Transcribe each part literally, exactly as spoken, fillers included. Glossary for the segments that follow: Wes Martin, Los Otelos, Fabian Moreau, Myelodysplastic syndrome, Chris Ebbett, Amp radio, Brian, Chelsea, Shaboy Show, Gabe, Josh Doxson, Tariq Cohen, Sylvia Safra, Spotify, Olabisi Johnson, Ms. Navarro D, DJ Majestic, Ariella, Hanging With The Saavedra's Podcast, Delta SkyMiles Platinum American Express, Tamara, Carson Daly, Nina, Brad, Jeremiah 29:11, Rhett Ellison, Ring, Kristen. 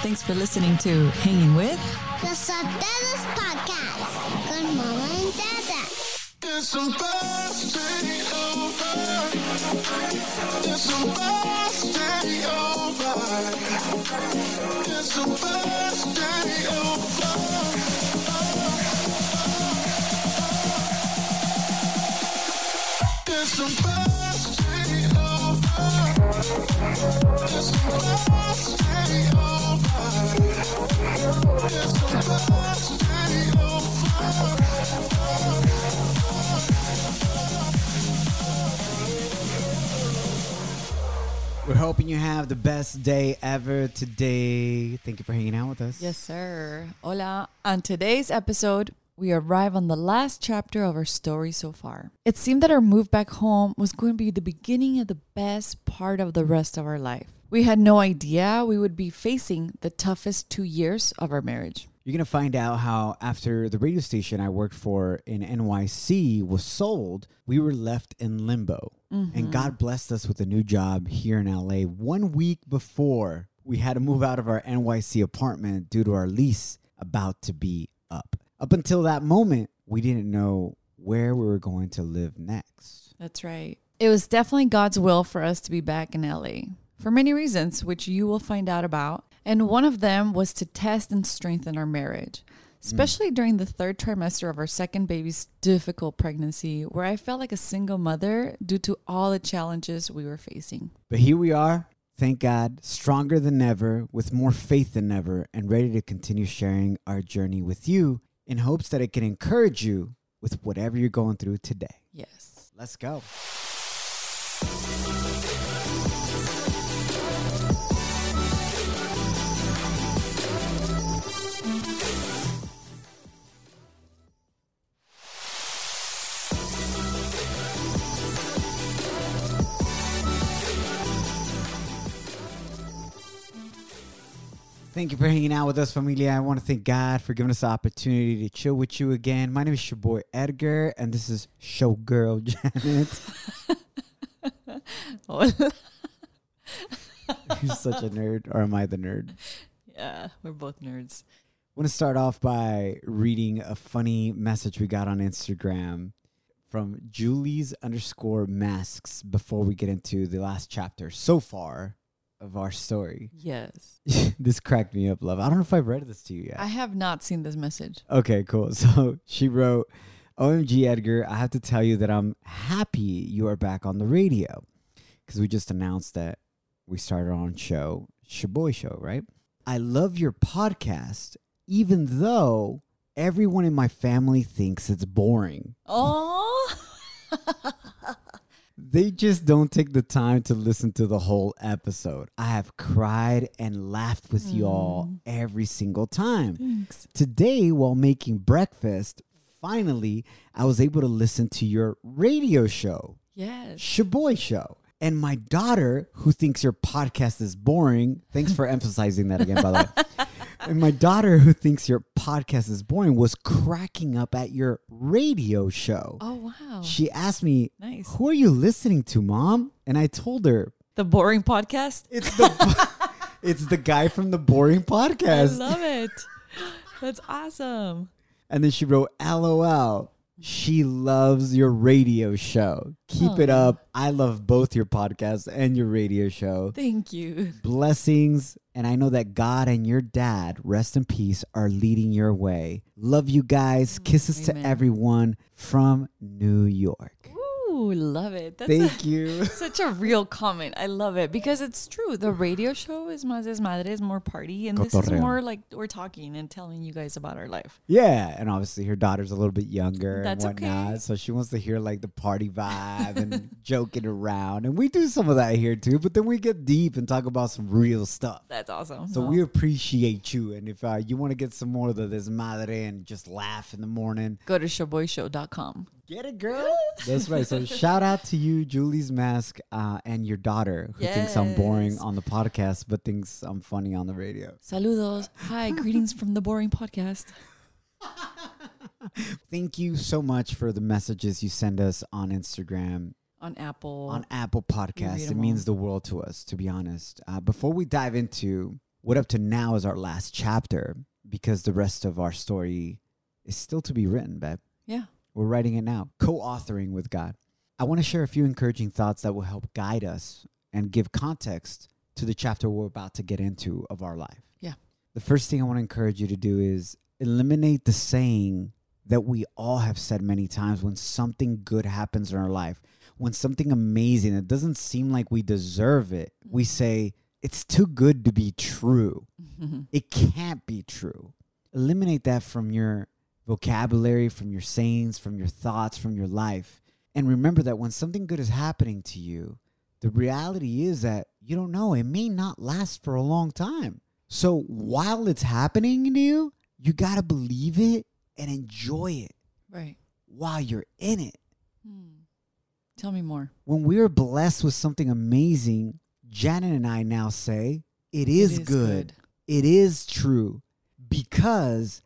Thanks for listening to Hanging With The Saavedra's Podcast. Good Mama and Dada. There's some fast day over. There's some fast day over. There's some fast day over. There's some fast day over. There's some fast day over. There's some fast day over. We're hoping you have the best day ever today. Thank you for hanging out with us. Yes, sir. Hola. On today's episode, we arrive on the last chapter of our story so far. It seemed that our move back home was going to be the beginning of the best part of the rest of our life. We had no idea we would be facing the toughest two years of our marriage. You're going to find out how after the radio station I worked for in N Y C was sold, we were left in limbo. Mm-hmm. And God blessed us with a new job here in L A one week before we had to move out of our N Y C apartment due to our lease about to be up. Up until that moment, we didn't know where we were going to live next. That's right. It was definitely God's will for us to be back in L A for many reasons, which you will find out about. And one of them was to test and strengthen our marriage, especially mm. during the third trimester of our second baby's difficult pregnancy, where I felt like a single mother due to all the challenges we were facing. But here we are. Thank God, stronger than ever, with more faith than ever, and ready to continue sharing our journey with you, in hopes that it can encourage you with whatever you're going through today. Yes. Let's go. Thank you for hanging out with us, familia. I want to thank God for giving us the opportunity to chill with you again. My name is your boy, Edgar, and this is Showgirl Janet. You're such a nerd. Or am I the nerd? Yeah, we're both nerds. I want to start off by reading a funny message we got on Instagram from Julie's underscore masks before we get into the last chapter so far of our story. Yes. This cracked me up, love. I don't know if I've read this to you yet. I have not seen this message. Okay, cool. So she wrote, O M G, Edgar, I have to tell you that I'm happy you are back on the radio, because we just announced that we started our own show, Shaboy Show, right? I love your podcast, even though everyone in my family thinks it's boring. Oh. They just don't take the time to listen to the whole episode. I have cried and laughed with mm. y'all every single time. Thanks. Today, while making breakfast, finally, I was able to listen to your radio show. Yes. Shaboy Show. And my daughter, who thinks your podcast is boring, thanks for emphasizing that again, by the way. And my daughter, who thinks your podcast is boring, was cracking up at your radio show. Oh, wow. She asked me, nice. Who are you listening to, Mom? And I told her. The boring podcast? It's the it's the guy from the boring podcast. I love it. That's awesome. And then she wrote, LOL. She loves your radio show. Keep oh. it up. I love both your podcast and your radio show. Thank you. Blessings. And I know that God and your dad, rest in peace, are leading your way. Love you guys. Kisses Amen. To everyone from New York. Ooh, love it. That's Thank a, you. Such a real comment. I love it because it's true. The radio show is más desmadre, is more party. And Cotorreo. This is more like we're talking and telling you guys about our life. Yeah. And obviously her daughter's a little bit younger. That's and whatnot, okay. So she wants to hear like the party vibe and joking around. And we do some of that here too. But then we get deep and talk about some real stuff. That's awesome. So oh. we appreciate you. And if uh, you want to get some more of the desmadre and just laugh in the morning, go to shaboy show dot com. Get it, girl. That's right. So shout out to you, Julie's Mask, uh, and your daughter, who yes. thinks I'm boring on the podcast, but thinks I'm funny on the radio. Saludos. Hi. Greetings from the boring podcast. Thank you so much for the messages you send us on Instagram. On Apple. On Apple Podcasts. It means the world to us, to be honest. Uh, before we dive into what up to now is our last chapter, because the rest of our story is still to be written, babe. Yeah. We're writing it now, co-authoring with God. I want to share a few encouraging thoughts that will help guide us and give context to the chapter we're about to get into of our life. Yeah. The first thing I want to encourage you to do is eliminate the saying that we all have said many times when something good happens in our life, when something amazing that doesn't seem like we deserve it, we say, it's too good to be true. Mm-hmm. It can't be true. Eliminate that from your vocabulary, from your sayings, from your thoughts, from your life. And remember that when something good is happening to you, the reality is that you don't know. It may not last for a long time. So while it's happening to you, you got to believe it and enjoy it, right? While you're in it. Hmm. Tell me more. When we are blessed with something amazing, Janet and I now say, it is, it is good. good. It is true, because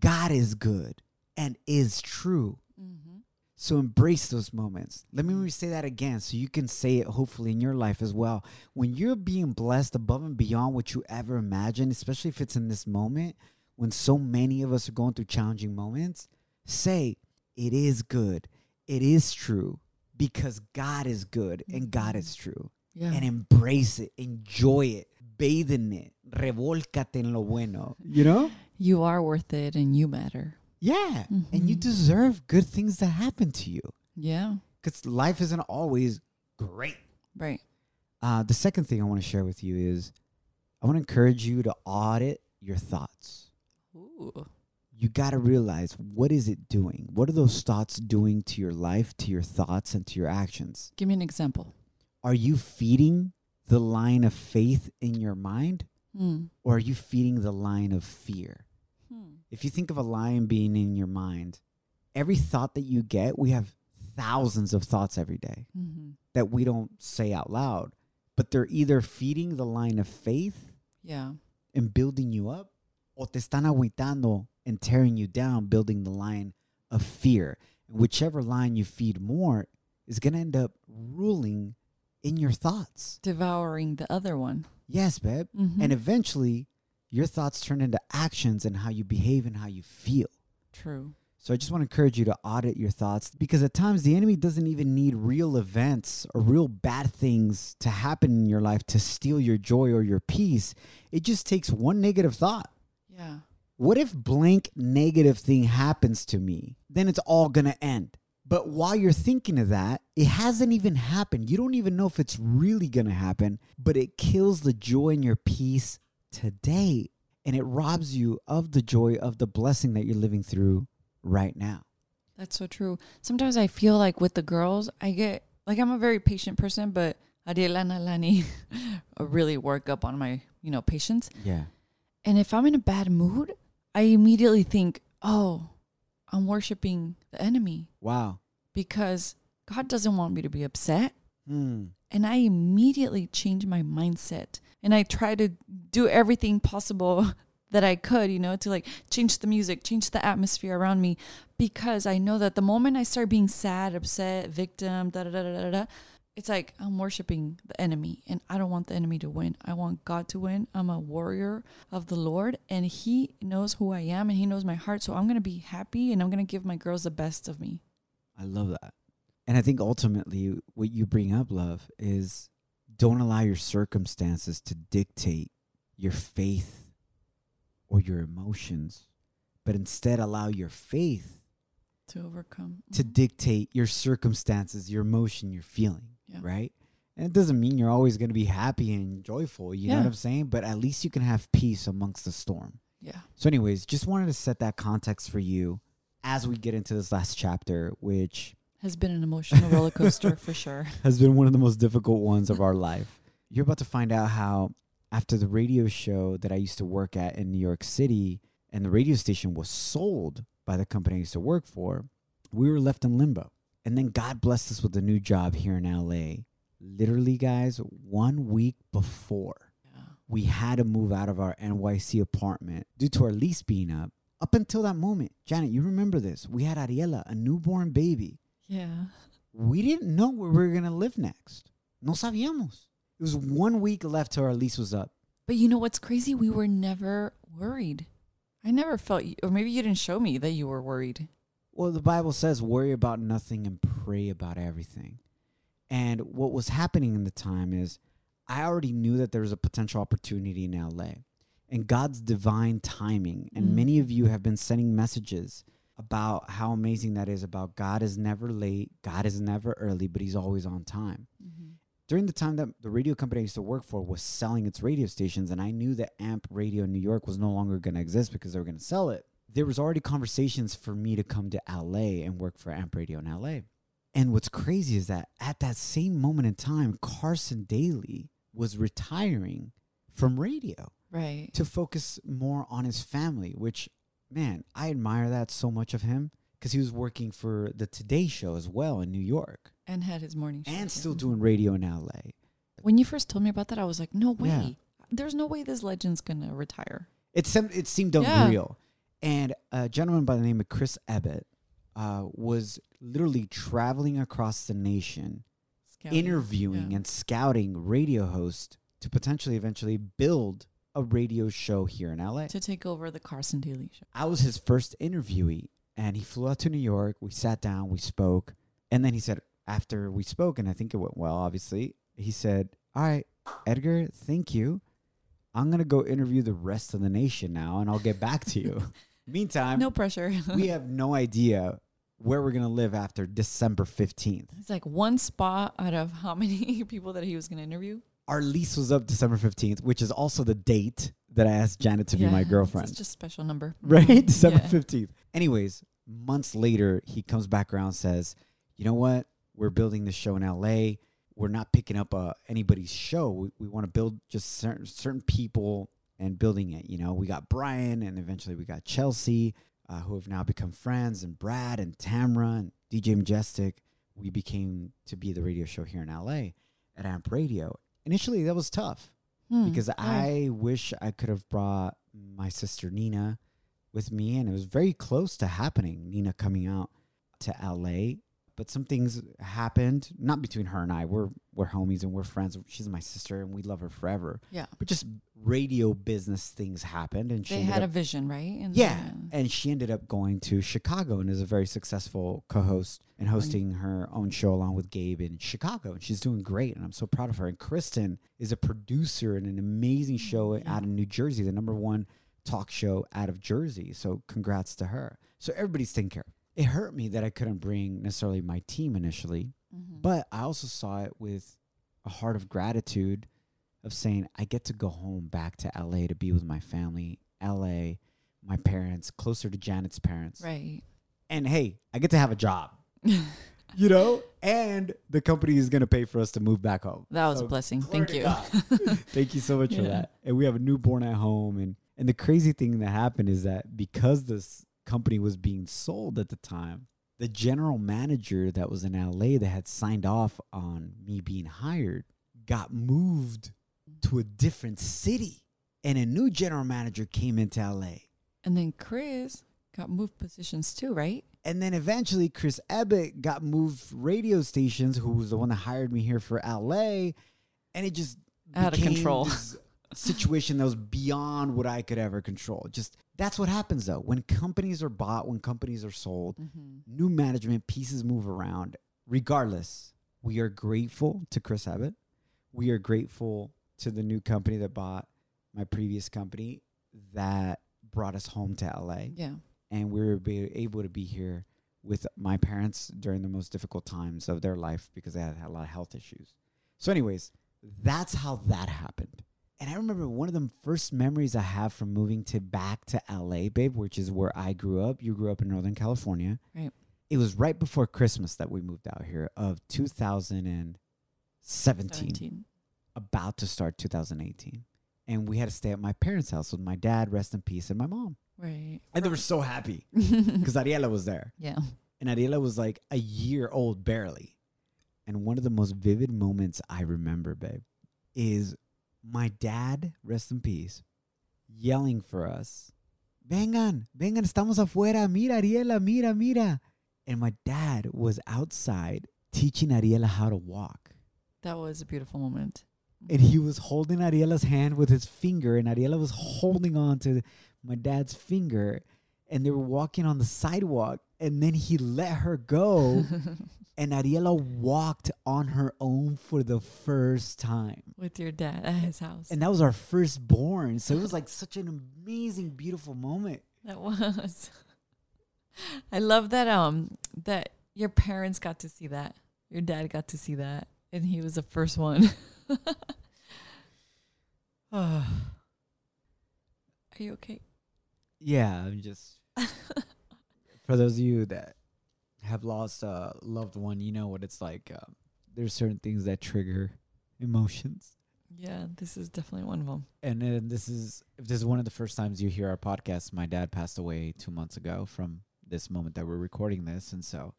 God is good and is true. Mm-hmm. So embrace those moments. Let me say that again so you can say it hopefully in your life as well. When you're being blessed above and beyond what you ever imagined, especially if it's in this moment, when so many of us are going through challenging moments, say, it is good. It is true, because God is good and God is true. Yeah. And embrace it. Enjoy it. Bathe in it. Revolcate en lo bueno. You know? You are worth it and you matter. Yeah. Mm-hmm. And you deserve good things to happen to you. Yeah. Because life isn't always great. Right. Uh, the second thing I want to share with you is I want to encourage you to audit your thoughts. Ooh. You got to realize, what is it doing? What are those thoughts doing to your life, to your thoughts, and to your actions? Give me an example. Are you feeding the line of faith in your mind? Mm. Or are you feeding the line of fear? Mm. If you think of a lion being in your mind, every thought that you get, we have thousands of thoughts every day mm-hmm. that we don't say out loud, but they're either feeding the line of faith yeah. and building you up, or te están aguitando and tearing you down, building the line of fear. And whichever line you feed more is going to end up ruling in your thoughts. Devouring the other one. Yes, babe. Mm-hmm. And eventually, your thoughts turn into actions and how you behave and how you feel. True. So I just want to encourage you to audit your thoughts, because at times the enemy doesn't even need real events or real bad things to happen in your life to steal your joy or your peace. It just takes one negative thought. Yeah. What if blank negative thing happens to me? Then it's all going to end. But while you're thinking of that, it hasn't even happened. You don't even know if it's really going to happen, but it kills the joy in your peace today. And it robs you of the joy of the blessing that you're living through right now. That's so true. Sometimes I feel like with the girls, I get like, I'm a very patient person, but Ariella and Alani really work up on my, you know, patience. Yeah. And if I'm in a bad mood, I immediately think, oh, I'm worshiping the enemy. Wow. Because God doesn't want me to be upset. Mm. And I immediately change my mindset. And I try to do everything possible that I could, you know, to like change the music, change the atmosphere around me. Because I know that the moment I start being sad, upset, victim, da da da da da da, it's like I'm worshiping the enemy, and I don't want the enemy to win. I want God to win. I'm a warrior of the Lord, and he knows who I am, and he knows my heart. So I'm going to be happy, and I'm going to give my girls the best of me. I love that. And I think ultimately what you bring up, love, is don't allow your circumstances to dictate your faith or your emotions, but instead allow your faith to overcome, to mm-hmm. dictate your circumstances, your emotion, your feeling. Yeah. Right? And it doesn't mean you're always going to be happy and joyful. You yeah. know what I'm saying? But at least you can have peace amongst the storm. Yeah. So anyways, just wanted to set that context for you as we get into this last chapter, which has been an emotional roller coaster for sure. Has been one of the most difficult ones of our life. You're about to find out how after the radio show that I used to work at in New York City, and the radio station was sold by the company I used to work for, we were left in limbo. And then God blessed us with a new job here in L A. Literally, guys, one week before, yeah. we had to move out of our N Y C apartment due to our lease being up. Up until that moment, Janet, you remember this. We had Ariella, a newborn baby. Yeah. We didn't know where we were going to live next. No sabíamos. It was one week left till our lease was up. But you know what's crazy? We were never worried. I never felt, or maybe you didn't show me that you were worried. Well, the Bible says, worry about nothing and pray about everything. And what was happening in the time is I already knew that there was a potential opportunity in L A and God's divine timing. And mm. many of you have been sending messages about how amazing that is, about God is never late, God is never early, but he's always on time. Mm-hmm. During the time that the radio company I used to work for was selling its radio stations, and I knew that Amp Radio in New York was no longer going to exist because they were going to sell it, there was already conversations for me to come to L A and work for Amp Radio in L A. And what's crazy is that at that same moment in time, Carson Daly was retiring from radio, right, to focus more on his family, which, man, I admire that so much of him because he was working for the Today Show as well in New York. And had his morning show. And still doing radio in L A. When you first told me about that, I was like, no way. Yeah. There's no way this legend's going to retire. It, sem it seemed unreal. Yeah. And a gentleman by the name of Chris Ebbett uh, was literally traveling across the nation, scouting, interviewing yeah. and scouting radio hosts to potentially eventually build a radio show here in L A. To take over the Carson Daly Show. I was his first interviewee, and he flew out to New York. We sat down, we spoke, and then he said, after we spoke, and I think it went well, obviously, he said, all right, Edgar, thank you. I'm going to go interview the rest of the nation now, and I'll get back to you. Meantime, no pressure. We have no idea where we're going to live after December fifteenth. It's like one spot out of how many people that he was going to interview? Our lease was up December fifteenth, which is also the date that I asked Janet to yeah, be my girlfriend. It's just a special number. Right? December yeah. fifteenth. Anyways, months later, he comes back around and says, you know what? We're building this show in L A. We're not picking up uh, anybody's show. We, we want to build just certain, certain people and building it. You know, we got Brian, and eventually we got Chelsea, uh, who have now become friends, and Brad and Tamara and D J Majestic. We became to be the radio show here in L A at Amp Radio. Initially, that was tough hmm, because yeah. I wish I could have brought my sister Nina with me, and it was very close to happening, Nina coming out to L A, but some things happened, not between her and I. We're, we're homies and we're friends. She's my sister, and we love her forever. Yeah. But just radio business things happened. And she they had up, a vision, right? And yeah. The, and she ended up going to Chicago and is a very successful co-host and hosting her own show along with Gabe in Chicago. And she's doing great, and I'm so proud of her. And Kristen is a producer in an amazing show yeah. out of New Jersey, the number one talk show out of Jersey. So congrats to her. So everybody's taking care of. It hurt me that I couldn't bring necessarily my team initially, mm-hmm. but I also saw it with a heart of gratitude of saying, I get to go home back to L A to be with my family, L A, my parents, closer to Janet's parents. Right. And hey, I get to have a job, you know, and the company is going to pay for us to move back home. That was so, a blessing. Thank you. Thank you so much yeah. for that. And we have a newborn at home. And, and the crazy thing that happened is that because this company was being sold at the time, the general manager that was in L A that had signed off on me being hired got moved to a different city, and a new general manager came into L A. And then Chris got moved positions too, right? And then eventually Chris Ebbett got moved radio stations, who was the one that hired me here for L A, and it just out of control. Situation that was beyond what I could ever control. Just that's what happens though. When companies are bought, when companies are sold, mm-hmm. new management pieces move around. Regardless, we are grateful to Chris Ebbett. We are grateful to the new company that bought my previous company that brought us home to L A. Yeah. And we were able to be here with my parents during the most difficult times of their life because they had, had a lot of health issues. So anyways, that's how that happened. And I remember one of the first memories I have from moving to back to L A, babe, which is where I grew up. You grew up in Northern California. Right. It was right before Christmas that we moved out here of two thousand seventeen, seventeen. About to start two thousand eighteen. And we had to stay at my parents' house with my dad, rest in peace, and my mom. Right. And right. they were so happy because Ariella was there. Yeah. And Ariella was like a year old, barely. And one of the most vivid moments I remember, babe, is my dad, rest in peace, yelling for us, vengan, vengan, estamos afuera, mira, Ariella, mira, mira. And my dad was outside teaching Ariella how to walk. That was a beautiful moment. and he was holding Ariella's hand with his finger, and Ariella was holding on to my dad's finger, and they were walking on the sidewalk, and then he let her go, and Ariella walked on her own for the first time. With your dad at his house. And that was our firstborn, so it was like such an amazing, beautiful moment. That was. I love that um that your parents got to see that. Your dad got to see that, and he was the first one. Are you okay? Yeah, I'm just... For those of you that have lost a loved one, you know what it's like. Um, there's certain things that trigger emotions. Yeah, this is definitely one of them. And then this is, if this is one of the first times you hear our podcast, my dad passed away two months ago from this moment that we're recording this, and so...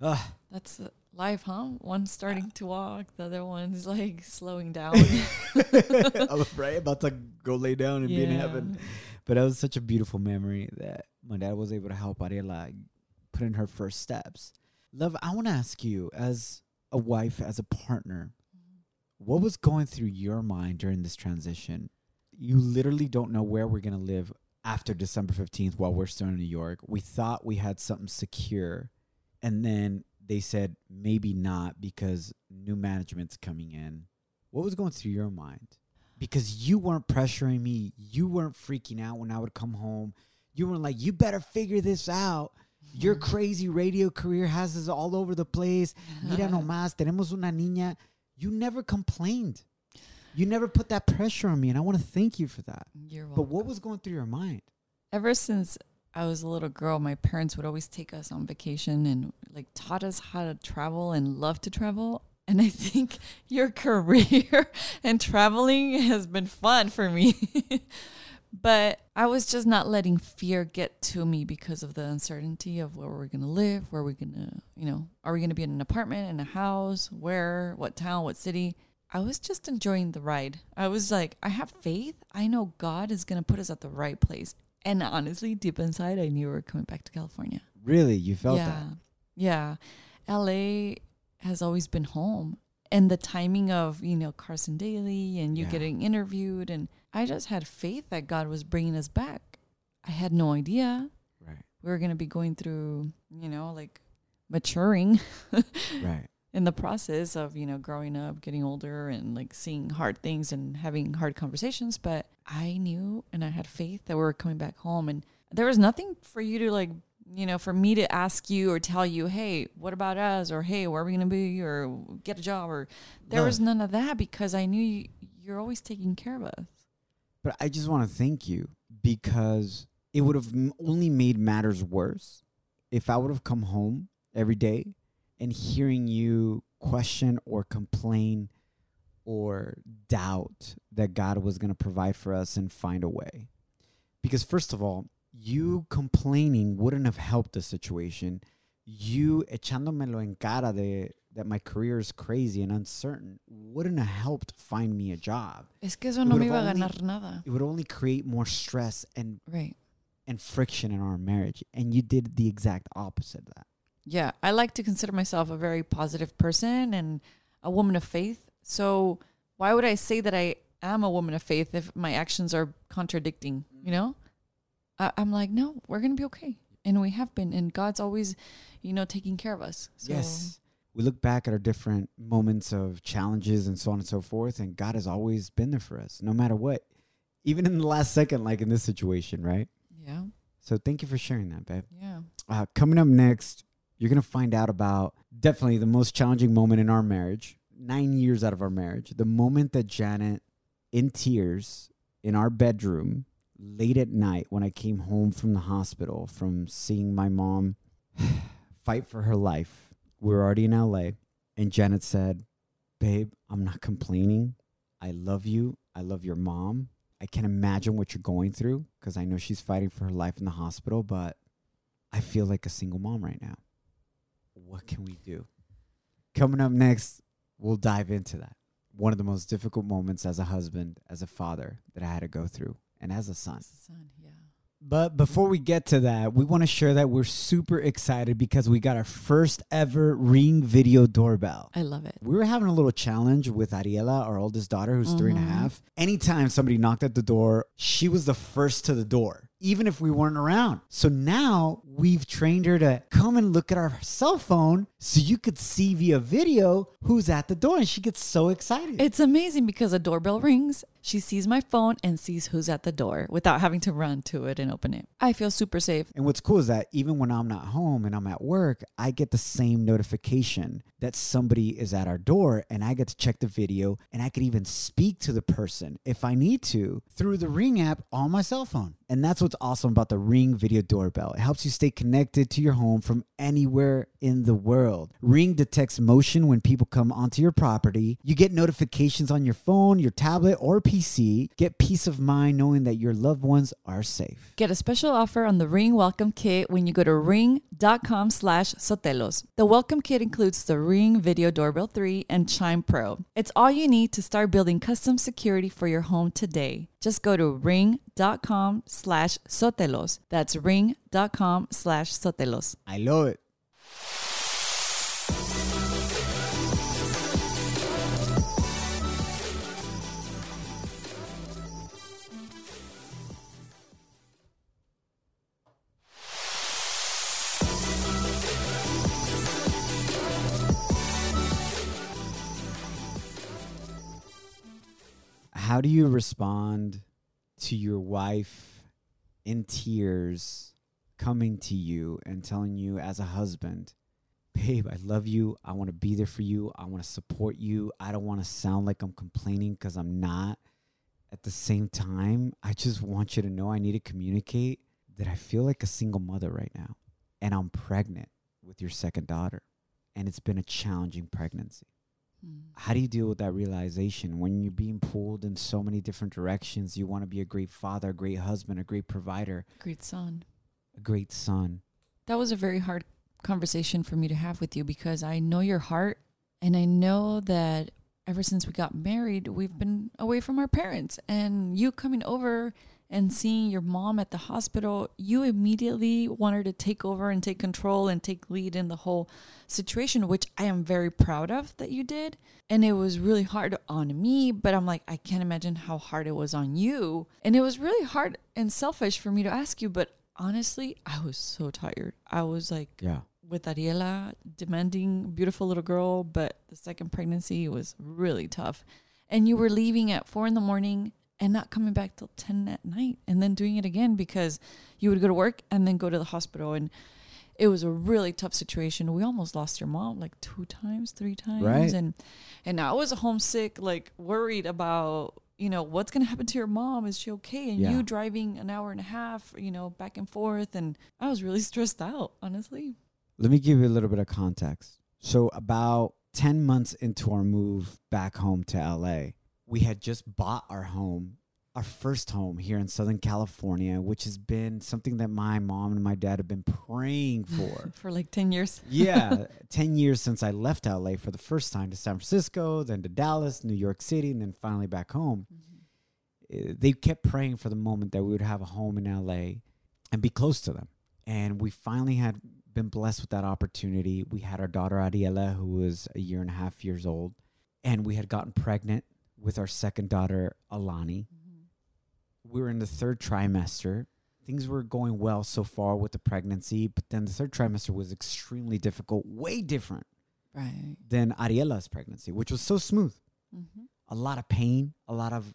Uh, That's uh, life, huh? One's starting uh, to walk, the other one's like slowing down. I was right about to go lay down and yeah. be in heaven. But that was such a beautiful memory that my dad was able to help Ariella put in her first steps. Love, I want to ask you, as a wife, as a partner, mm-hmm. what was going through your mind during this transition? You literally don't know where we're going to live after December fifteenth while we're still in New York. We thought we had something secure. And then they said, maybe not because new management's coming in. What was going through your mind? Because you weren't pressuring me. You weren't freaking out when I would come home. You weren't like, you better figure this out. Mm-hmm. Your crazy radio career has us all over the place. Mira nomás, tenemos una niña. You never complained. You never put that pressure on me. And I want to thank you for that. You're welcome. But what was going through your mind? Ever since I was a little girl, my parents would always take us on vacation and like taught us how to travel and love to travel. And I think your career and traveling has been fun for me. But I was just not letting fear get to me because of the uncertainty of where we're going to live, where we're going to, you know, are we going to be in an apartment, in a house, where, what town, what city. I was just enjoying the ride. I was like, I have faith. I know God is going to put us at the right place. And honestly, deep inside, I knew we were coming back to California. Really? You felt yeah. that? Yeah. L A has always been home. And the timing of, you know, Carson Daly and you yeah. getting interviewed. And I just had faith that God was bringing us back. I had no idea. Right. We were going to be going through, you know, like maturing. Right. In the process of, you know, growing up, getting older, and like seeing hard things and having hard conversations. But I knew and I had faith that we were coming back home, and there was nothing for you to like, you know, for me to ask you or tell you, hey, what about us? Or, hey, where are we going to be? Or get a job? Or there no. was none of that, because I knew you, you're always taking care of us. But I just want to thank you, because it would have only made matters worse if I would have come home every day and hearing you question or complain or doubt that God was going to provide for us and find a way. Because first of all, you complaining wouldn't have helped the situation. You echándomelo en cara de, that my career is crazy and uncertain wouldn't have helped find me a job. Es que eso no me iba a ganar nada. It would only create more stress and, right. and friction in our marriage. And you did the exact opposite of that. Yeah, I like to consider myself a very positive person and a woman of faith. So why would I say that I am a woman of faith if my actions are contradicting, you know? I, I'm like, no, we're going to be okay. And we have been. And God's always, you know, taking care of us. So. Yes. We look back at our different moments of challenges and so on and so forth, and God has always been there for us, no matter what. Even in the last second, like in this situation, right? Yeah. So thank you for sharing that, babe. Yeah. Uh, coming up next... You're going to find out about definitely the most challenging moment in our marriage, nine years out of our marriage, the moment that Janet, in tears, in our bedroom, late at night when I came home from the hospital from seeing my mom fight for her life. We were already in L A, and Janet said, babe, I'm not complaining. I love you. I love your mom. I can't imagine what you're going through, because I know she's fighting for her life in the hospital, but I feel like a single mom right now. What can we do? Coming up next, we'll dive into that. One of the most difficult moments as a husband, as a father, that I had to go through, and as a son. As a son, yeah. But before we get to that, we want to share that we're super excited because we got our first ever Ring video doorbell. I love it. We were having a little challenge with Ariella, our oldest daughter, who's mm-hmm. three and a half. Anytime somebody knocked at the door, she was the first to the door, even if we weren't around. So now we've trained her to come and look at our cell phone so you could see via video who's at the door. And she gets so excited. It's amazing because a doorbell rings. She sees my phone and sees who's at the door without having to run to it and open it. I feel super safe. And what's cool is that even when I'm not home and I'm at work, I get the same notification that somebody is at our door, and I get to check the video, and I could even speak to the person if I need to through the Ring app on my cell phone. And that's what's awesome about the Ring video doorbell. It helps you stay connected to your home from anywhere in the world. Ring detects motion when people come onto your property. You get notifications on your phone, your tablet, or P C. Get peace of mind knowing that your loved ones are safe. Get a special offer on the Ring Welcome Kit when you go to ring.com slash Sotelos. The Welcome Kit includes the Ring Video Doorbell three and Chime Pro. It's all you need to start building custom security for your home today. Just go to ring.com slash Sotelos. That's ring.com slash Sotelos. I love it. How do you respond to your wife in tears coming to you and telling you as a husband, babe, I love you. I want to be there for you. I want to support you. I don't want to sound like I'm complaining because I'm not. At the same time, I just want you to know I need to communicate that I feel like a single mother right now. And I'm pregnant with your second daughter. And it's been a challenging pregnancy. How do you deal with that realization when you're being pulled in so many different directions? You want to be a great father, a great husband, a great provider. Great son. A great son. That was a very hard conversation for me to have with you because I know your heart, and I know that ever since we got married, we've been away from our parents. And you coming over and seeing your mom at the hospital, you immediately wanted to take over and take control and take lead in the whole situation, which I am very proud of that you did. And it was really hard on me, but I'm like, I can't imagine how hard it was on you. And it was really hard and selfish for me to ask you, but honestly, I was so tired. I was like, yeah. With Ariella, demanding, beautiful little girl, but the second pregnancy was really tough. And you were leaving at four in the morning and not coming back till ten at night, and then doing it again because you would go to work and then go to the hospital. And it was a really tough situation. We almost lost your mom like two times, three times. Right. And, and I was homesick, like worried about, you know, what's going to happen to your mom? Is she okay? And yeah. you driving an hour and a half, you know, back and forth. And I was really stressed out, honestly. Let me give you a little bit of context. So about ten months into our move back home to L A, we had just bought our home, our first home here in Southern California, which has been something that my mom and my dad have been praying for. For like ten years. Yeah, ten years since I left L A for the first time to San Francisco, then to Dallas, New York City, and then finally back home. Mm-hmm. They kept praying for the moment that we would have a home in L A and be close to them. And we finally had been blessed with that opportunity. We had our daughter, Ariella, who was a year and a half years old, and we had gotten pregnant with our second daughter, Alani. Mm-hmm. We were in the third trimester. Things were going well so far with the pregnancy, but then the third trimester was extremely difficult, way different right. than Ariella's pregnancy, which was so smooth. Mm-hmm. A lot of pain, a lot of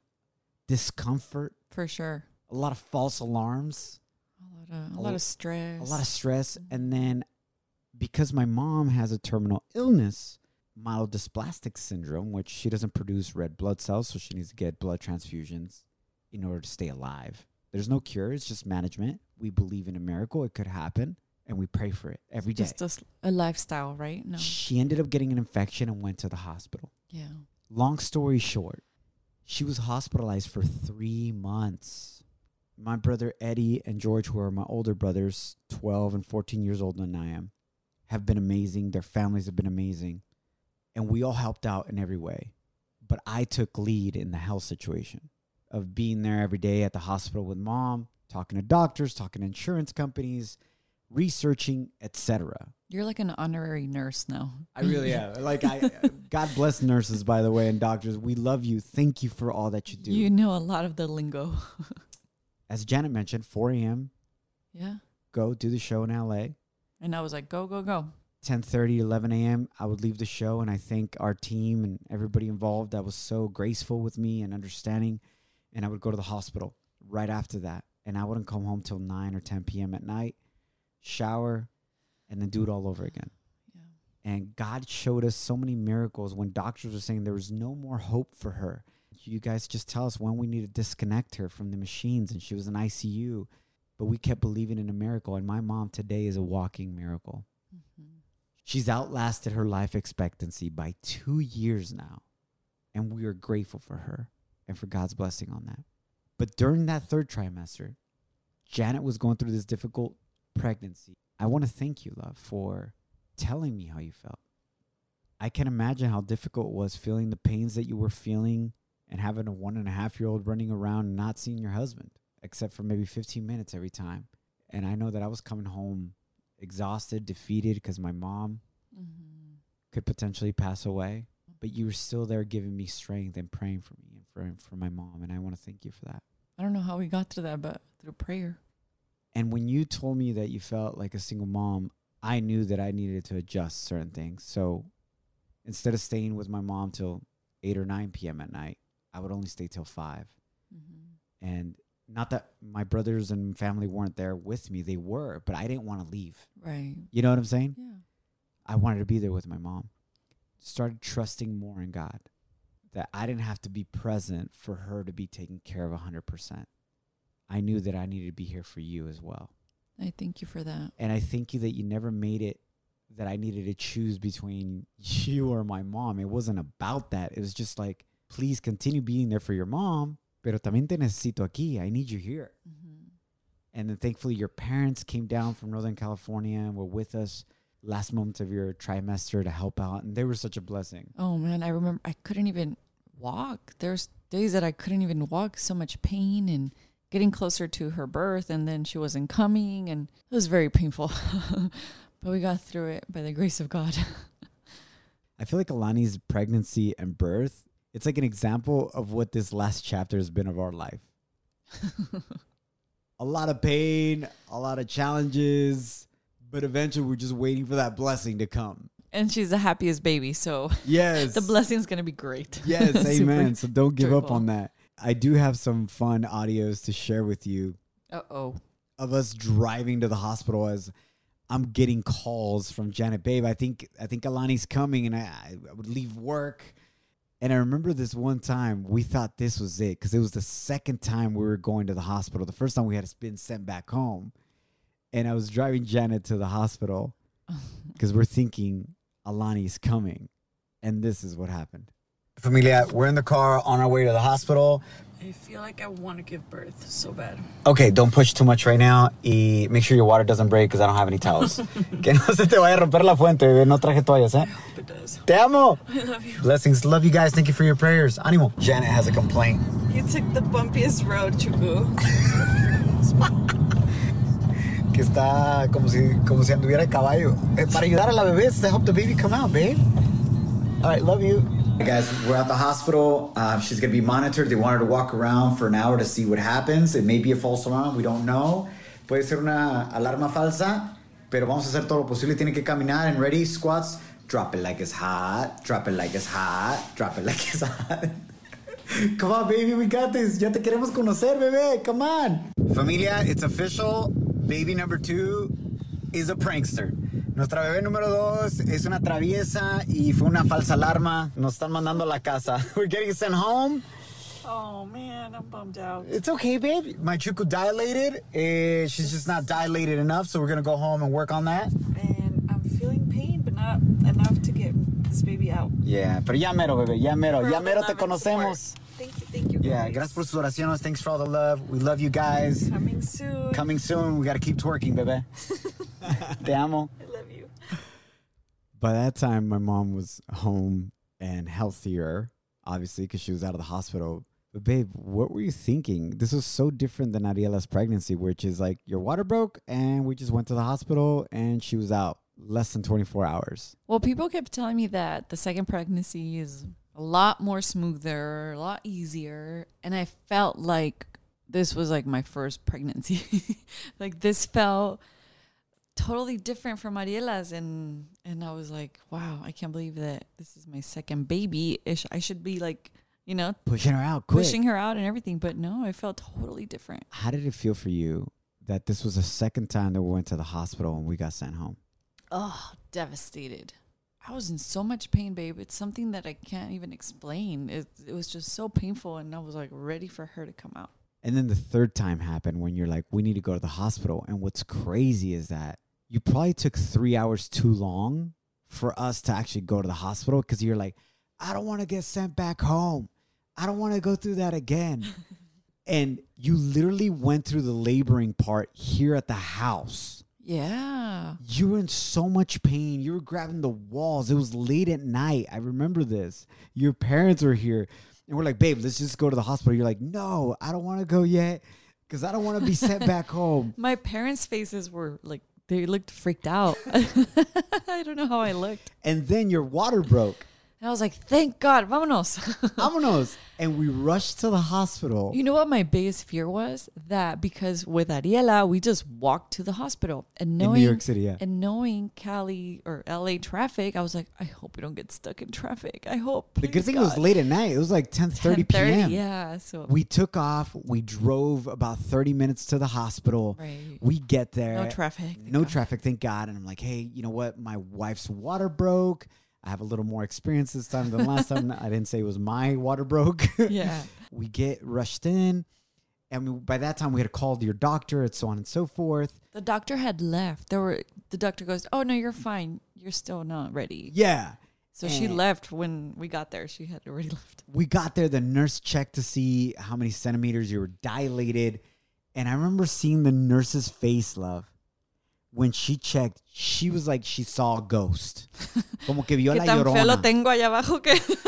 discomfort. For sure. A lot of false alarms. A lot of, a lot of stress. A lot of stress. Mm-hmm. And then because my mom has a terminal illness, Myelodysplastic syndrome, which she doesn't produce red blood cells, so she needs to get blood transfusions in order to stay alive. There's no cure. It's just management. We believe in a miracle. It could happen, and we pray for it every day. Just a, a lifestyle, right? No. She ended up getting an infection and went to the hospital. Yeah. Long story short, she was hospitalized for three months. My brother Eddie and George, who are my older brothers, twelve and fourteen years older than I am, have been amazing. Their families have been amazing. And we all helped out in every way. But I took lead in the health situation of being there every day at the hospital with mom, talking to doctors, talking to insurance companies, researching, et cetera. You're like an honorary nurse now. I really am. Like, I, God bless nurses, by the way, and doctors. We love you. Thank you for all that you do. You know a lot of the lingo. As Janet mentioned, four a.m. Yeah. Go do the show in L A. And I was like, go, go, go. ten thirty, eleven a.m., I would leave the show, and I thank our team and everybody involved that was so graceful with me and understanding. And I would go to the hospital right after that, and I wouldn't come home till nine or ten p.m. at night, shower, and then do it all over again. Yeah. And God showed us so many miracles when doctors were saying there was no more hope for her. You guys just tell us when we need to disconnect her from the machines, and she was in I C U. But we kept believing in a miracle, and my mom today is a walking miracle. Mm-hmm. She's outlasted her life expectancy by two years now, and we are grateful for her and for God's blessing on that. But during that third trimester, Janet was going through this difficult pregnancy. I want to thank you, love, for telling me how you felt. I can imagine how difficult it was feeling the pains that you were feeling and having a one-and-a-half-year-old running around and not seeing your husband, except for maybe fifteen minutes every time. And I know that I was coming home exhausted, defeated, because my mom mm-hmm. could potentially pass away. But you were still there giving me strength and praying for me and for, for my mom. And I want to thank you for that. I don't know how we got to that, but through prayer. And when you told me that you felt like a single mom, I knew that I needed to adjust certain things. So instead of staying with my mom till eight or nine p.m. at night, I would only stay till five. Mm-hmm. And not that my brothers and family weren't there with me. They were, but I didn't want to leave. Right. You know what I'm saying? Yeah. I wanted to be there with my mom. Started trusting more in God, that I didn't have to be present for her to be taken care of one hundred percent. I knew that I needed to be here for you as well. I thank you for that. And I thank you that you never made it that I needed to choose between you or my mom. It wasn't about that. It was just like, please continue being there for your mom. Pero también te necesito aquí. I need you here. Mm-hmm. And then thankfully your parents came down from Northern California and were with us last month of your trimester to help out. And they were such a blessing. Oh, man. I remember I couldn't even walk. There's days that I couldn't even walk. So much pain and getting closer to her birth. And then she wasn't coming. And it was very painful. But we got through it by the grace of God. I feel like Alani's pregnancy and birth, it's like an example of what this last chapter has been of our life. A lot of pain, a lot of challenges, but eventually we're just waiting for that blessing to come. And she's the happiest baby, so yes, the blessing is going to be great. Yes, amen. So don't give joyful. Up on that. I do have some fun audios to share with you. Uh-oh. Of us driving to the hospital as I'm getting calls from Janet, babe, I think I think Alani's coming, and I, I would leave work. And I remember this one time we thought this was it because it was the second time we were going to the hospital. The first time we had been sent back home. And I was driving Janet to the hospital because we're thinking Alani's coming. And this is what happened. Familia, we're in the car on our way to the hospital. I feel like I want to give birth so bad. Okay, don't push too much right now. Y make sure your water doesn't break because I don't have any towels. Que no se te vaya a romper la fuente. No traje toallas, eh? I hope it does. Te amo. I love you. Blessings. Love you guys. Thank you for your prayers. Ánimo. Janet has a complaint. You took the bumpiest road, Chugu. Que está como si, como si anduviera caballo. Eh, para ayudar a la bebé, to help the baby come out, babe. All right, love you. Hey guys, we're at the hospital. Uh, she's going to be monitored. They want her to walk around for an hour to see what happens. It may be a false alarm. We don't know. Puede ser una alarma falsa, pero vamos a hacer todo lo posible. Tiene que caminar and ready, squats. Drop it like it's hot. Drop it like it's hot. Drop it like it's hot. Come on, baby. We got this. Ya te queremos conocer, bebé. Come on. Familia, it's official. Baby number two is a prankster. Nuestra bebé número dos es una traviesa y fue una falsa alarma. Nos están mandando a la casa. We're getting sent home. Oh, man, I'm bummed out. It's okay, babe. My chuku dilated. Uh, she's just not dilated enough, so we're going to go home and work on that. And I'm feeling pain, but not enough to get this baby out. Yeah, pero ya mero, bebé, ya mero. Ya mero te conocemos. Thank you, thank you. Yeah, guys. Gracias por sus oraciones. Thanks for all the love. We love you guys. Coming soon. Coming soon. We got to keep twerking, bebé. Te amo. I love you. By that time, my mom was home and healthier, obviously, because she was out of the hospital. babe, what were you thinking? This was so different than Ariella's pregnancy, which is like, your water broke and we just went to the hospital and she was out less than twenty-four hours. Well, people kept telling me that the second pregnancy is a lot more smoother, a lot easier. And I felt like this was like my first pregnancy. Like this felt totally different from Ariella's. And, and I was like, wow, I can't believe that this is my second baby. Ish. I should be like, you know, pushing her out, quick. pushing her out and everything. But no, it felt totally different. How did it feel for you that this was the second time that we went to the hospital and we got sent home? Oh, devastated. I was in so much pain, babe. It's something that I can't even explain. It, it was just so painful. And I was like ready for her to come out. And then the third time happened when you're like, we need to go to the hospital. And what's crazy is that you probably took three hours too long for us to actually go to the hospital. Because you're like, I don't want to get sent back home. I don't want to go through that again. And you literally went through the laboring part here at the house. Yeah. You were in so much pain. You were grabbing the walls. It was late at night. I remember this. Your parents were here. And we're like, babe, let's just go to the hospital. You're like, no, I don't want to go yet because I don't want to be sent back home. My parents' faces were like, they looked freaked out. I don't know how I looked. And then your water broke. And I was like, thank God, vámonos. Vámonos. And we rushed to the hospital. You know what my biggest fear was? That because with Ariella, we just walked to the hospital. And knowing, in New York City, yeah. And knowing Cali or L A traffic, I was like, I hope we don't get stuck in traffic. I hope. The good thing was late at night. It was like ten thirty p m Yeah. So we took off. We drove about thirty minutes to the hospital. Right. We get there. No traffic. No traffic, thank God. And I'm like, hey, you know what? My wife's water broke. I have a little more experience this time than last time. I didn't say it was my water broke. Yeah. We get rushed in. And we, by that time, we had called your doctor and so on and so forth. The doctor had left. There were The doctor goes, oh, no, you're fine. You're still not ready. Yeah. So and she left when we got there. She had already left. We got there. The nurse checked to see how many centimeters you were dilated. And I remember seeing the nurse's face, love. When she checked, she was like, she saw a ghost. Como que vio la llorona. Lo tengo allá abajo que. Like,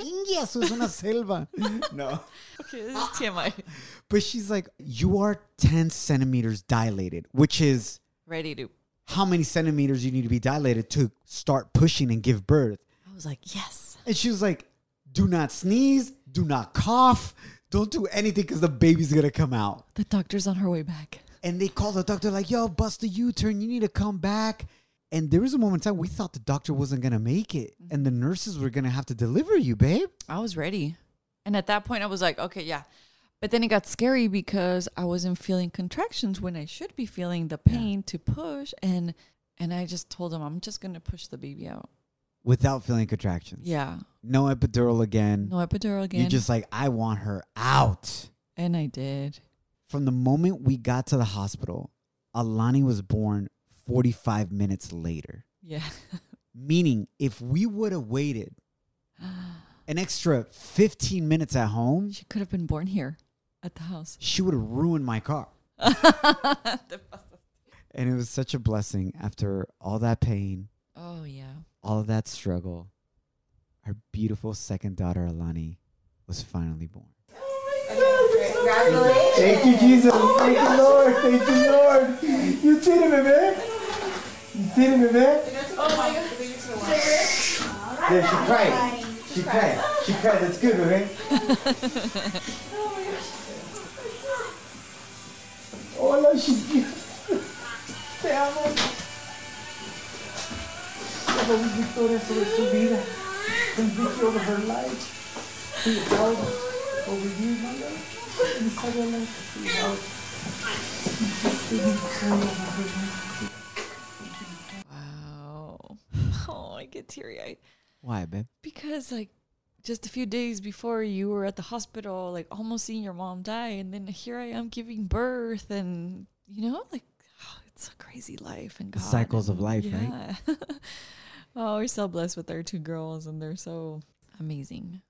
India, eso es una selva. No. Okay, this is T M I. But she's like, you are ten centimeters dilated, which is. Ready to. How many centimeters you need to be dilated to start pushing and give birth. I was like, yes. And she was like, do not sneeze. Do not cough. Don't do anything because the baby's going to come out. The doctor's on her way back. And they called the doctor like, yo, bust a U-turn. You need to come back. And there was a moment in time we thought the doctor wasn't going to make it. And the nurses were going to have to deliver you, babe. I was ready. And at that point, I was like, okay, yeah. But then it got scary because I wasn't feeling contractions when I should be feeling the pain yeah. to push. And and I just told him, I'm just going to push the baby out. Without feeling contractions. Yeah. No epidural again. No epidural again. You're just like, I want her out. And I did. From the moment we got to the hospital, Alani was born forty-five minutes later. Yeah. Meaning if we would have waited an extra fifteen minutes at home. She could have been born here at the house. She would have ruined my car. And it was such a blessing after all that pain. Oh, yeah. All of that struggle. Our beautiful second daughter, Alani, was finally born. Congratulations. Thank you, Jesus. Oh Thank you, Lord. Thank you, Lord. You cheated me, man. You cheated me, man. Oh, my God. Yeah, she cried. She cried. She cried. That's good, man. Oh, no, she's beautiful. Te amo. Te amo, Victoria, sobre su vida. And victory over her life. Be proud over you, my love. Wow. Oh, I get teary-eyed. Why, babe? Because, like, just a few days before you were at the hospital, like, almost seeing your mom die. And then here I am giving birth. And, you know, like, oh, it's a crazy life. And God. The cycles and, of life, yeah. Right? Oh, we're so blessed with our two girls. And they're so amazing.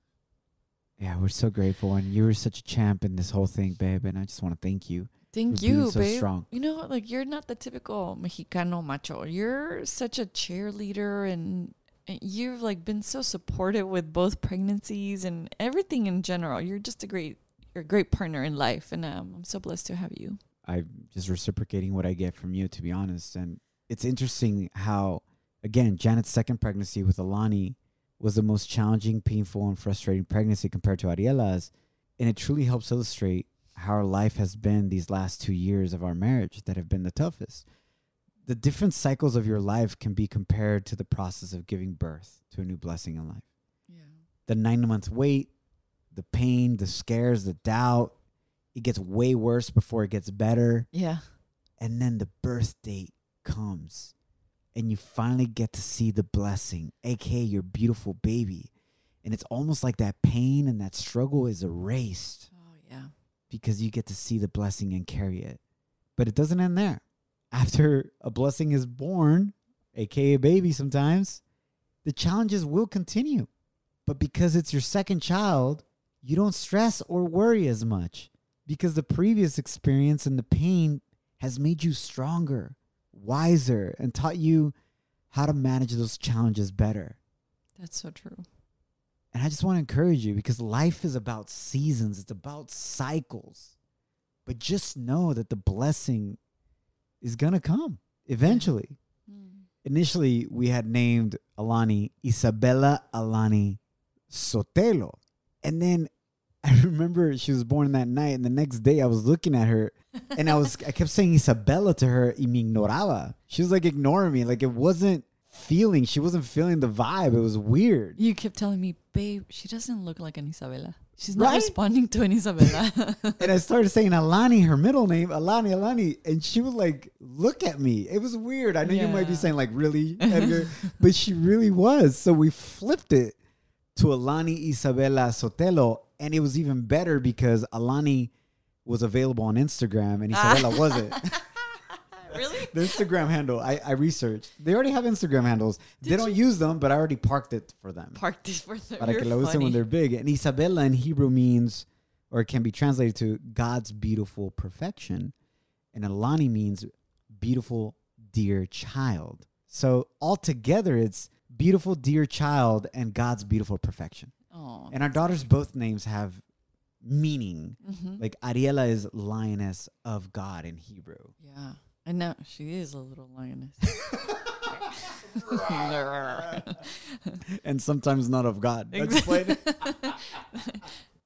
Yeah, we're so grateful, and you were such a champ in this whole thing, babe, and I just want to thank you. Thank you, so babe. Strong. You know, like, you're not the typical Mexicano macho. You're such a cheerleader, and you've like been so supportive with both pregnancies and everything in general. You're just a great, you're a great partner in life, and um, I'm so blessed to have you. I'm just reciprocating what I get from you, to be honest. And it's interesting how, again, Janet's second pregnancy with Alani was the most challenging, painful, and frustrating pregnancy compared to Ariella's. And it truly helps illustrate how our life has been these last two years of our marriage that have been the toughest. The different cycles of your life can be compared to the process of giving birth to a new blessing in life. Yeah. The nine-month wait, the pain, the scares, the doubt. It gets way worse before it gets better. Yeah. And then the birth date comes and you finally get to see the blessing, A K A your beautiful baby. And it's almost like that pain and that struggle is erased. Oh, yeah. Because you get to see the blessing and carry it. But it doesn't end there. After a blessing is born, A K A baby sometimes, the challenges will continue. But because it's your second child, you don't stress or worry as much. Because the previous experience and the pain has made you stronger, wiser, and taught you how to manage those challenges better. That's so true. And I just want to encourage you, because life is about seasons. It's about cycles. But just know that the blessing is going to come eventually. Mm. Initially, we had named Alani Isabella Alani Sotelo. And then I remember she was born that night, and the next day I was looking at her, and I was I kept saying Isabella to her, y me ignoraba. She was like ignoring me, like it wasn't feeling. She wasn't feeling the vibe. It was weird. You kept telling me, babe, she doesn't look like an Isabella. She's not right? responding to an Isabella. And I started saying Alani, her middle name, Alani, Alani, and she would like look at me. It was weird. I know yeah. you might be saying like, really, Edgar, but she really was. So we flipped it to Alani Isabella Sotelo. And it was even better because Alani was available on Instagram and Isabella ah. wasn't. Really? The Instagram handle. I, I researched. They already have Instagram handles. Did they don't use them, but I already parked it for them. Parked it for them. Para que la usen when they're big. And Isabella in Hebrew means, or it can be translated to, God's beautiful perfection. And Alani means beautiful, dear child. So altogether, it's beautiful, dear child and God's beautiful perfection. Oh, and our daughters' both names have meaning. Mm-hmm. Like Ariella is lioness of God in Hebrew. Yeah. And now she is a little lioness. And sometimes not of God. Explain it.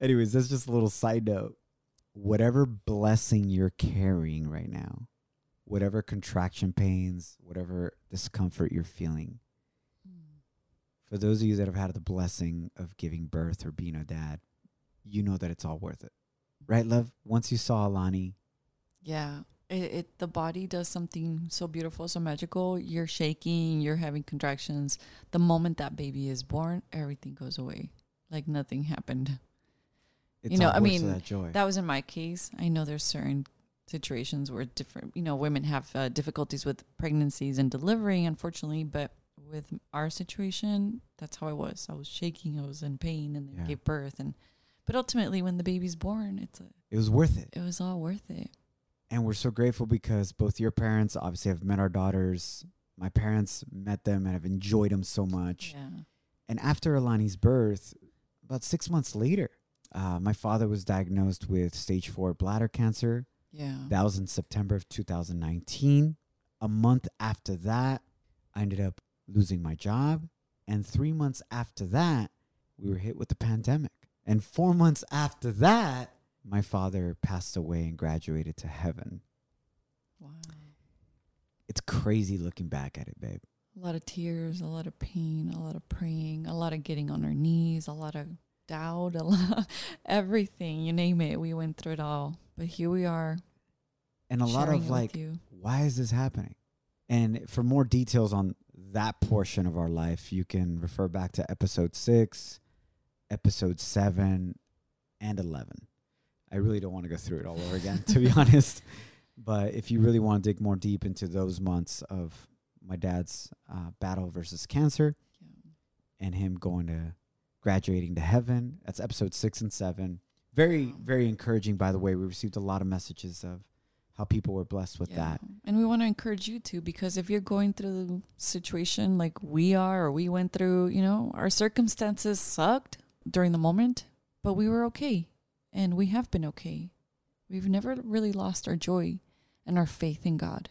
Anyways, that's just a little side note. Whatever blessing you're carrying right now, whatever contraction pains, whatever discomfort you're feeling, for those of you that have had the blessing of giving birth or being a dad, you know that it's all worth it. Right, love? Once you saw Alani. Yeah. It, it the body does something so beautiful, so magical. You're shaking. You're having contractions. The moment that baby is born, everything goes away. Like nothing happened. It's you know, all I worth mean, that joy. That was in my case. I know there's certain situations where different, you know, women have uh, difficulties with pregnancies and delivering, unfortunately, but with our situation, that's how I was. I was shaking. I was in pain, and then yeah. gave birth. And but ultimately, when the baby's born, it's a, it was worth it. It was all worth it. And we're so grateful because both your parents obviously have met our daughters. My parents met them and have enjoyed them so much. Yeah. And after Alani's birth, about six months later, uh, my father was diagnosed with stage four bladder cancer. Yeah, that was in September of two thousand nineteen. A month after that, I ended up losing my job, and three months after that, we were hit with the pandemic. And four months after that, my father passed away and graduated to heaven. Wow. It's crazy looking back at it, babe. A lot of tears, a lot of pain, a lot of praying, a lot of getting on our knees, a lot of doubt, a lot of everything, you name it. We went through it all, but here we are. And a lot of like, why is this happening? And for more details on that portion of our life, you can refer back to episode six, episode seven, and eleven. I really don't want to go through it all over again, to be honest. But if you really want to dig more deep into those months of my dad's uh, battle versus cancer yeah. and him going to graduating to heaven, that's episode six and seven. Very, wow. very encouraging, by the way. We received a lot of messages of how people were blessed with yeah. that. And we want to encourage you to, because if you're going through a situation like we are, or we went through, you know, our circumstances sucked during the moment, but we were okay. And we have been okay. We've never really lost our joy and our faith in God.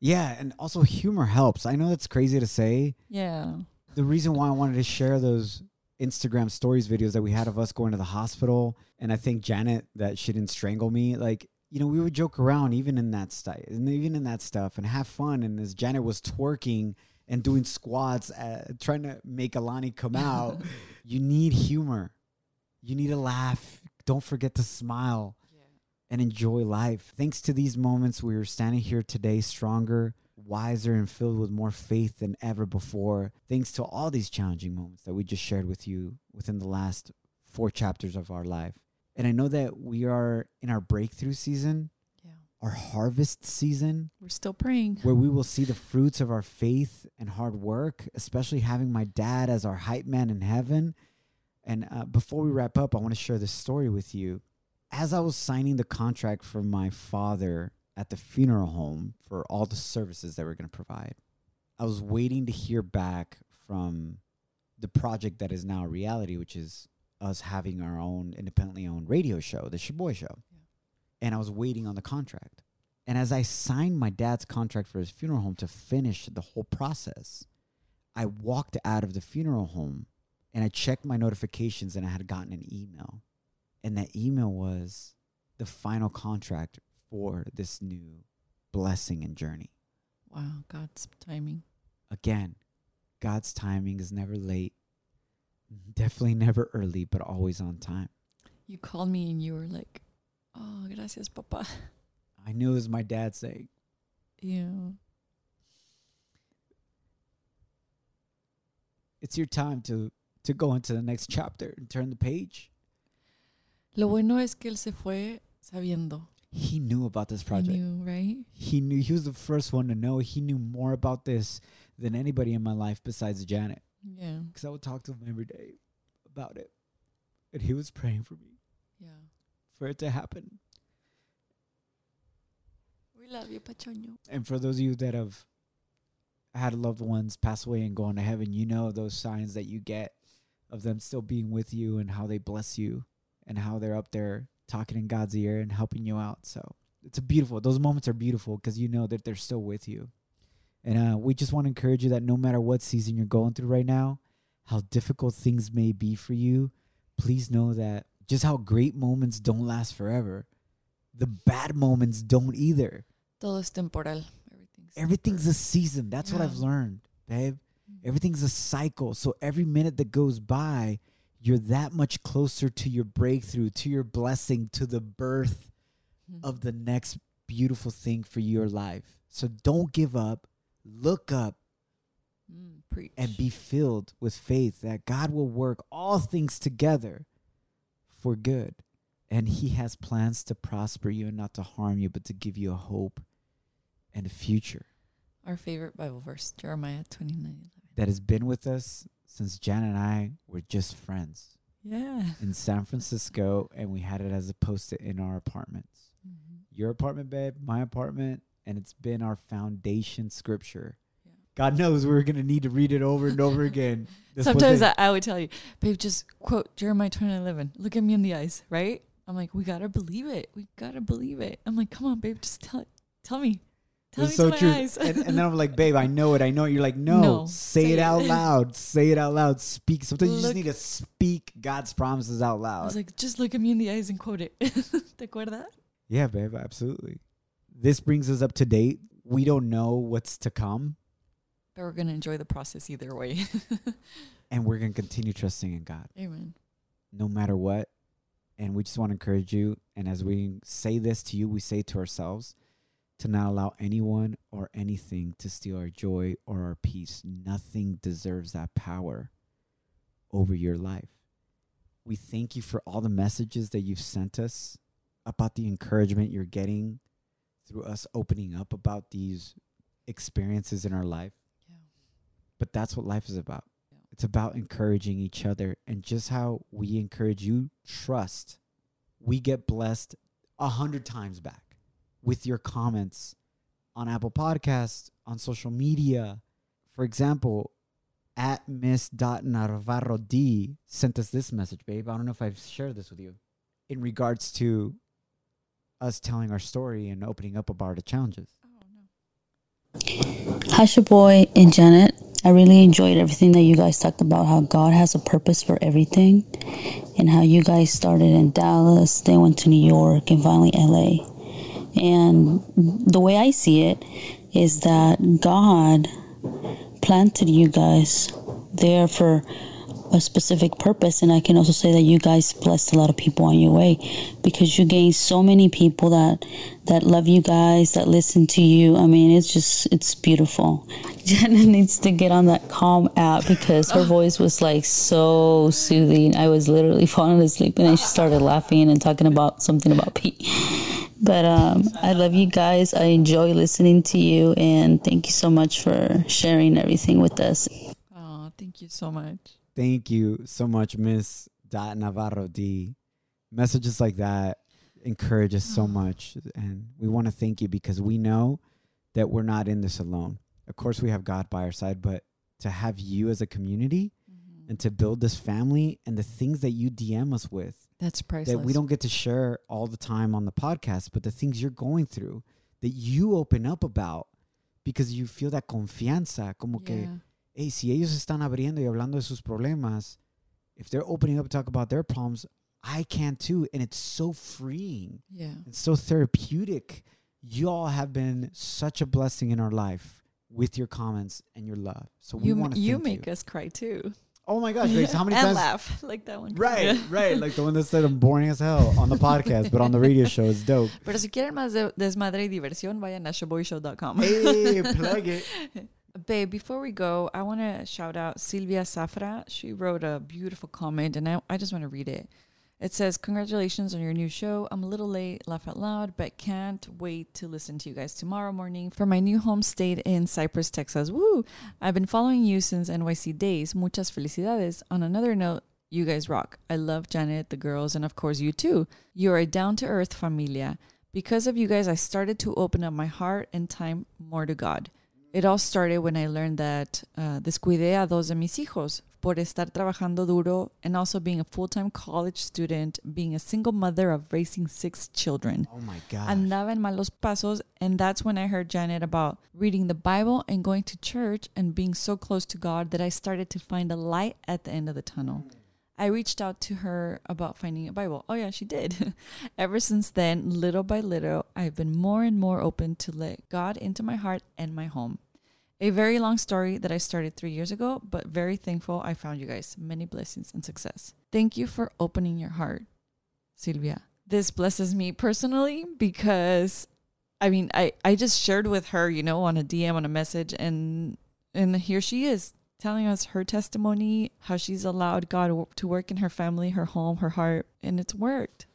Yeah. And also humor helps. I know that's crazy to say. Yeah. The reason why I wanted to share those Instagram stories videos that we had of us going to the hospital. And I think Janet, that she didn't strangle me. Like, you know, we would joke around even in that stuff and even in that stuff and have fun. And as Janet was twerking and doing squats, uh, trying to make Alani come out, you need humor. You need a laugh. Don't forget to smile yeah. and enjoy life. Thanks to these moments, we are standing here today stronger, wiser, and filled with more faith than ever before. Thanks to all these challenging moments that we just shared with you within the last four chapters of our life. And I know that we are in our breakthrough season, yeah. our harvest season. We're still praying. Where we will see the fruits of our faith and hard work, especially having my dad as our hype man in heaven. And uh, before we wrap up, I want to share this story with you. As I was signing the contract for my father at the funeral home for all the services that we're going to provide, I was waiting to hear back from the project that is now a reality, which is us having our own independently owned radio show, the Shaboy Show. Yeah. And I was waiting on the contract. And as I signed my dad's contract for his funeral home to finish the whole process, I walked out of the funeral home. And I checked my notifications and I had gotten an email. And that email was the final contract for this new blessing and journey. Wow, God's timing. Again, God's timing is never late. Definitely never early, but always on time. You called me and you were like, oh, gracias, papa. I knew it was my dad saying. Yeah. It's your time to... to go into the next chapter and turn the page. Lo bueno es que él se fue sabiendo. He knew about this project. He knew, right? He knew. He was the first one to know. He knew more about this than anybody in my life besides Janet. Yeah. Because I would talk to him every day about it. And he was praying for me. Yeah. For it to happen. We love you, Pachoño. And for those of you that have had loved ones pass away and go on to heaven, you know those signs that you get of them still being with you and how they bless you and how they're up there talking in God's ear and helping you out. So it's a beautiful, those moments are beautiful because you know that they're still with you. And uh, we just want to encourage you that no matter what season you're going through right now, how difficult things may be for you, please know that just how great moments don't last forever. The bad moments don't either. Todo es temporal. Everything's, Everything's a season. That's yeah. what I've learned, babe. Everything's a cycle. So every minute that goes by, you're that much closer to your breakthrough, to your blessing, to the birth mm-hmm. of the next beautiful thing for your life. So don't give up. Look up mm, preach. And be filled with faith that God will work all things together for good. And he has plans to prosper you and not to harm you, but to give you a hope and a future. Our favorite Bible verse, Jeremiah twenty-nine eleven. That has been with us since Jan and I were just friends. Yeah. In San Francisco, and we had it as a post-it in our apartments. Mm-hmm. Your apartment, babe, my apartment, and it's been our foundation scripture. Yeah. God knows we're going to need to read it over and over again. This Sometimes I, I would tell you, babe, just quote Jeremiah twenty-nine eleven. Look at me in the eyes, right? I'm like, we got to believe it. We got to believe it. I'm like, come on, babe, just tell it. Tell me. Tell it's me so to my true. Eyes. and, and then I'm like, babe, I know it. I know it. You're like, no, no say, say it, it out loud. Say it out loud. Speak. Sometimes look. You just need to speak God's promises out loud. I was like, just look at me in the eyes and quote it. ¿Te acuerdas? Yeah, babe, absolutely. This brings us up to date. We don't know what's to come. But we're going to enjoy the process either way. And we're going to continue trusting in God. Amen. No matter what. And we just want to encourage you. And as we say this to you, we say to ourselves, to not allow anyone or anything to steal our joy or our peace. Nothing deserves that power over your life. We thank you for all the messages that you've sent us about the encouragement you're getting through us opening up about these experiences in our life. Yeah. But that's what life is about. Yeah. It's about encouraging each other and just how we encourage you. Trust. We get blessed a hundred times back. with your comments on Apple Podcasts, on social media. For example, at Miz Navarro D sent us this message, babe. I don't know if I've shared this with you. In regards to us telling our story and opening up a bar to challenges. Hi, Shaboy and Janet. I really enjoyed everything that you guys talked about, how God has a purpose for everything, and how you guys started in Dallas, then went to New York, and finally L A. And the way I see it is that God planted you guys there for a specific purpose, and I can also say that you guys blessed a lot of people on your way, because you gained so many people that that love you guys, that listen to you. I mean, it's just, it's beautiful. Jenna needs to get on that Calm app because her voice was like so soothing. I was literally falling asleep, and then she started laughing and talking about something about pee. But um, I love you guys. I enjoy listening to you, and thank you so much for sharing everything with us. Oh, thank you so much. Thank you so much, Miz Navarro D. Messages like that encourage us so much. And we want to thank you because we know that we're not in this alone. Of course, we have God by our side, but to have you as a community mm-hmm. and to build this family and the things that you D M us with. That's priceless. That we don't get to share all the time on the podcast, but the things you're going through that you open up about because you feel that confianza, como yeah. que... Hey, si ellos están abriendo y hablando de sus problemas, if they're opening up to talk about their problems, I can too. And it's so freeing. Yeah. It's so therapeutic. You all have been such a blessing in our life with your comments and your love. So we want to thank you. You make us cry too. Oh my gosh, Grace, how many and times? And laugh, like that one. Right, yeah. right. Like the one that said I'm boring as hell on the podcast, but on the radio show, it's dope. Pero si quieren más de desmadre y diversión, vayan a shaboy show dot com. Hey, plug it. Babe, before we go, I want to shout out Sylvia Safra. She wrote a beautiful comment, and I, I just want to read it. It says, congratulations on your new show. I'm a little late, laugh out loud, but can't wait to listen to you guys tomorrow morning for my new home state in Cypress, Texas. Woo! I've been following you since N Y C days. Muchas felicidades. On another note, you guys rock. I love Janet, the girls, and of course you too. You're a down-to-earth familia. Because of you guys, I started to open up my heart and time more to God. It all started when I learned that uh, descuidé a dos de mis hijos por estar trabajando duro, and also being a full-time college student, being a single mother of raising six children. Oh my God! Andaba en malos pasos, and that's when I heard Janet about reading the Bible and going to church and being so close to God that I started to find a light at the end of the tunnel. I reached out to her about finding a Bible. Oh yeah, she did. Ever since then, little by little, I've been more and more open to let God into my heart and my home. A very long story that I started three years ago, but very thankful I found you guys. Many blessings and success. Thank you for opening your heart, Sylvia. This blesses me personally because, I mean, I, I just shared with her, you know, on a D M, on a message, and and here she is, telling us her testimony, how she's allowed God to work in her family, her home, her heart, and it's worked.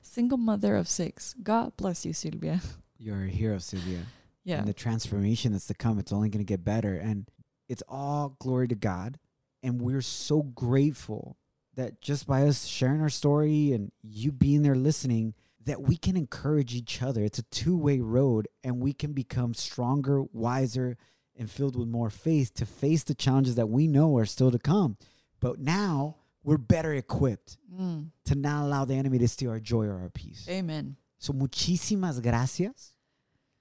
Single mother of six. God bless you, Sylvia. You're a hero, Sylvia. Yeah. And the transformation that's to come, it's only going to get better. And it's all glory to God. And we're so grateful that just by us sharing our story and you being there listening, that we can encourage each other. It's a two-way road, and we can become stronger, wiser, and filled with more faith to face the challenges that we know are still to come. But now we're better equipped mm. to not allow the enemy to steal our joy or our peace. Amen. So muchísimas gracias.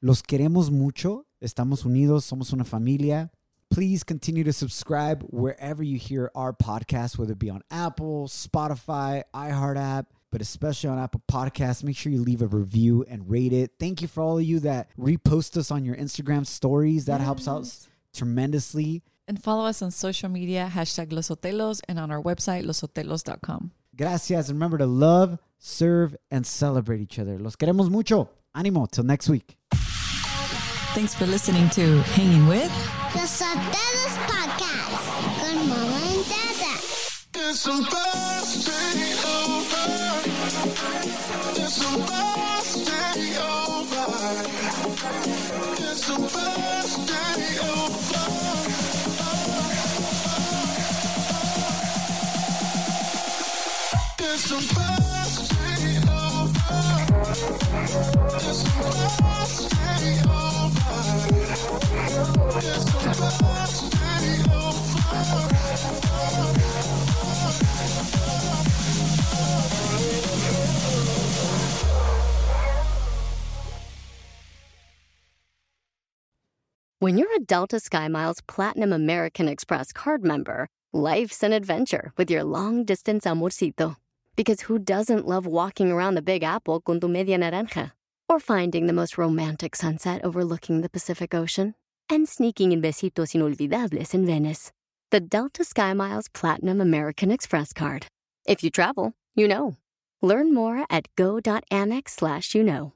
Los queremos mucho. Estamos unidos. Somos una familia. Please continue to subscribe wherever you hear our podcast, whether it be on Apple, Spotify, iHeart app, but especially on Apple Podcasts. Make sure you leave a review and rate it. Thank you for all of you that repost us on your Instagram stories. That yes. helps out tremendously. And follow us on social media, hashtag Los Otelos, and on our website, los otelos dot com. Gracias. And remember to love, serve, and celebrate each other. Los queremos mucho. Ánimo. Till next week. Thanks for listening to Hanging With Los Otelos Podcast. Good Mama and Dada. It's the best day over. It's the best day over. It's the best day over. It's the best day over. It's the best day over. When you're a Delta SkyMiles Platinum American Express card member, life's an adventure with your long-distance amorcito. Because who doesn't love walking around the Big Apple con tu media naranja? Or finding the most romantic sunset overlooking the Pacific Ocean? And sneaking in besitos inolvidables in Venice? The Delta SkyMiles Platinum American Express card. If you travel, you know. Learn more at go dot amex slash you know.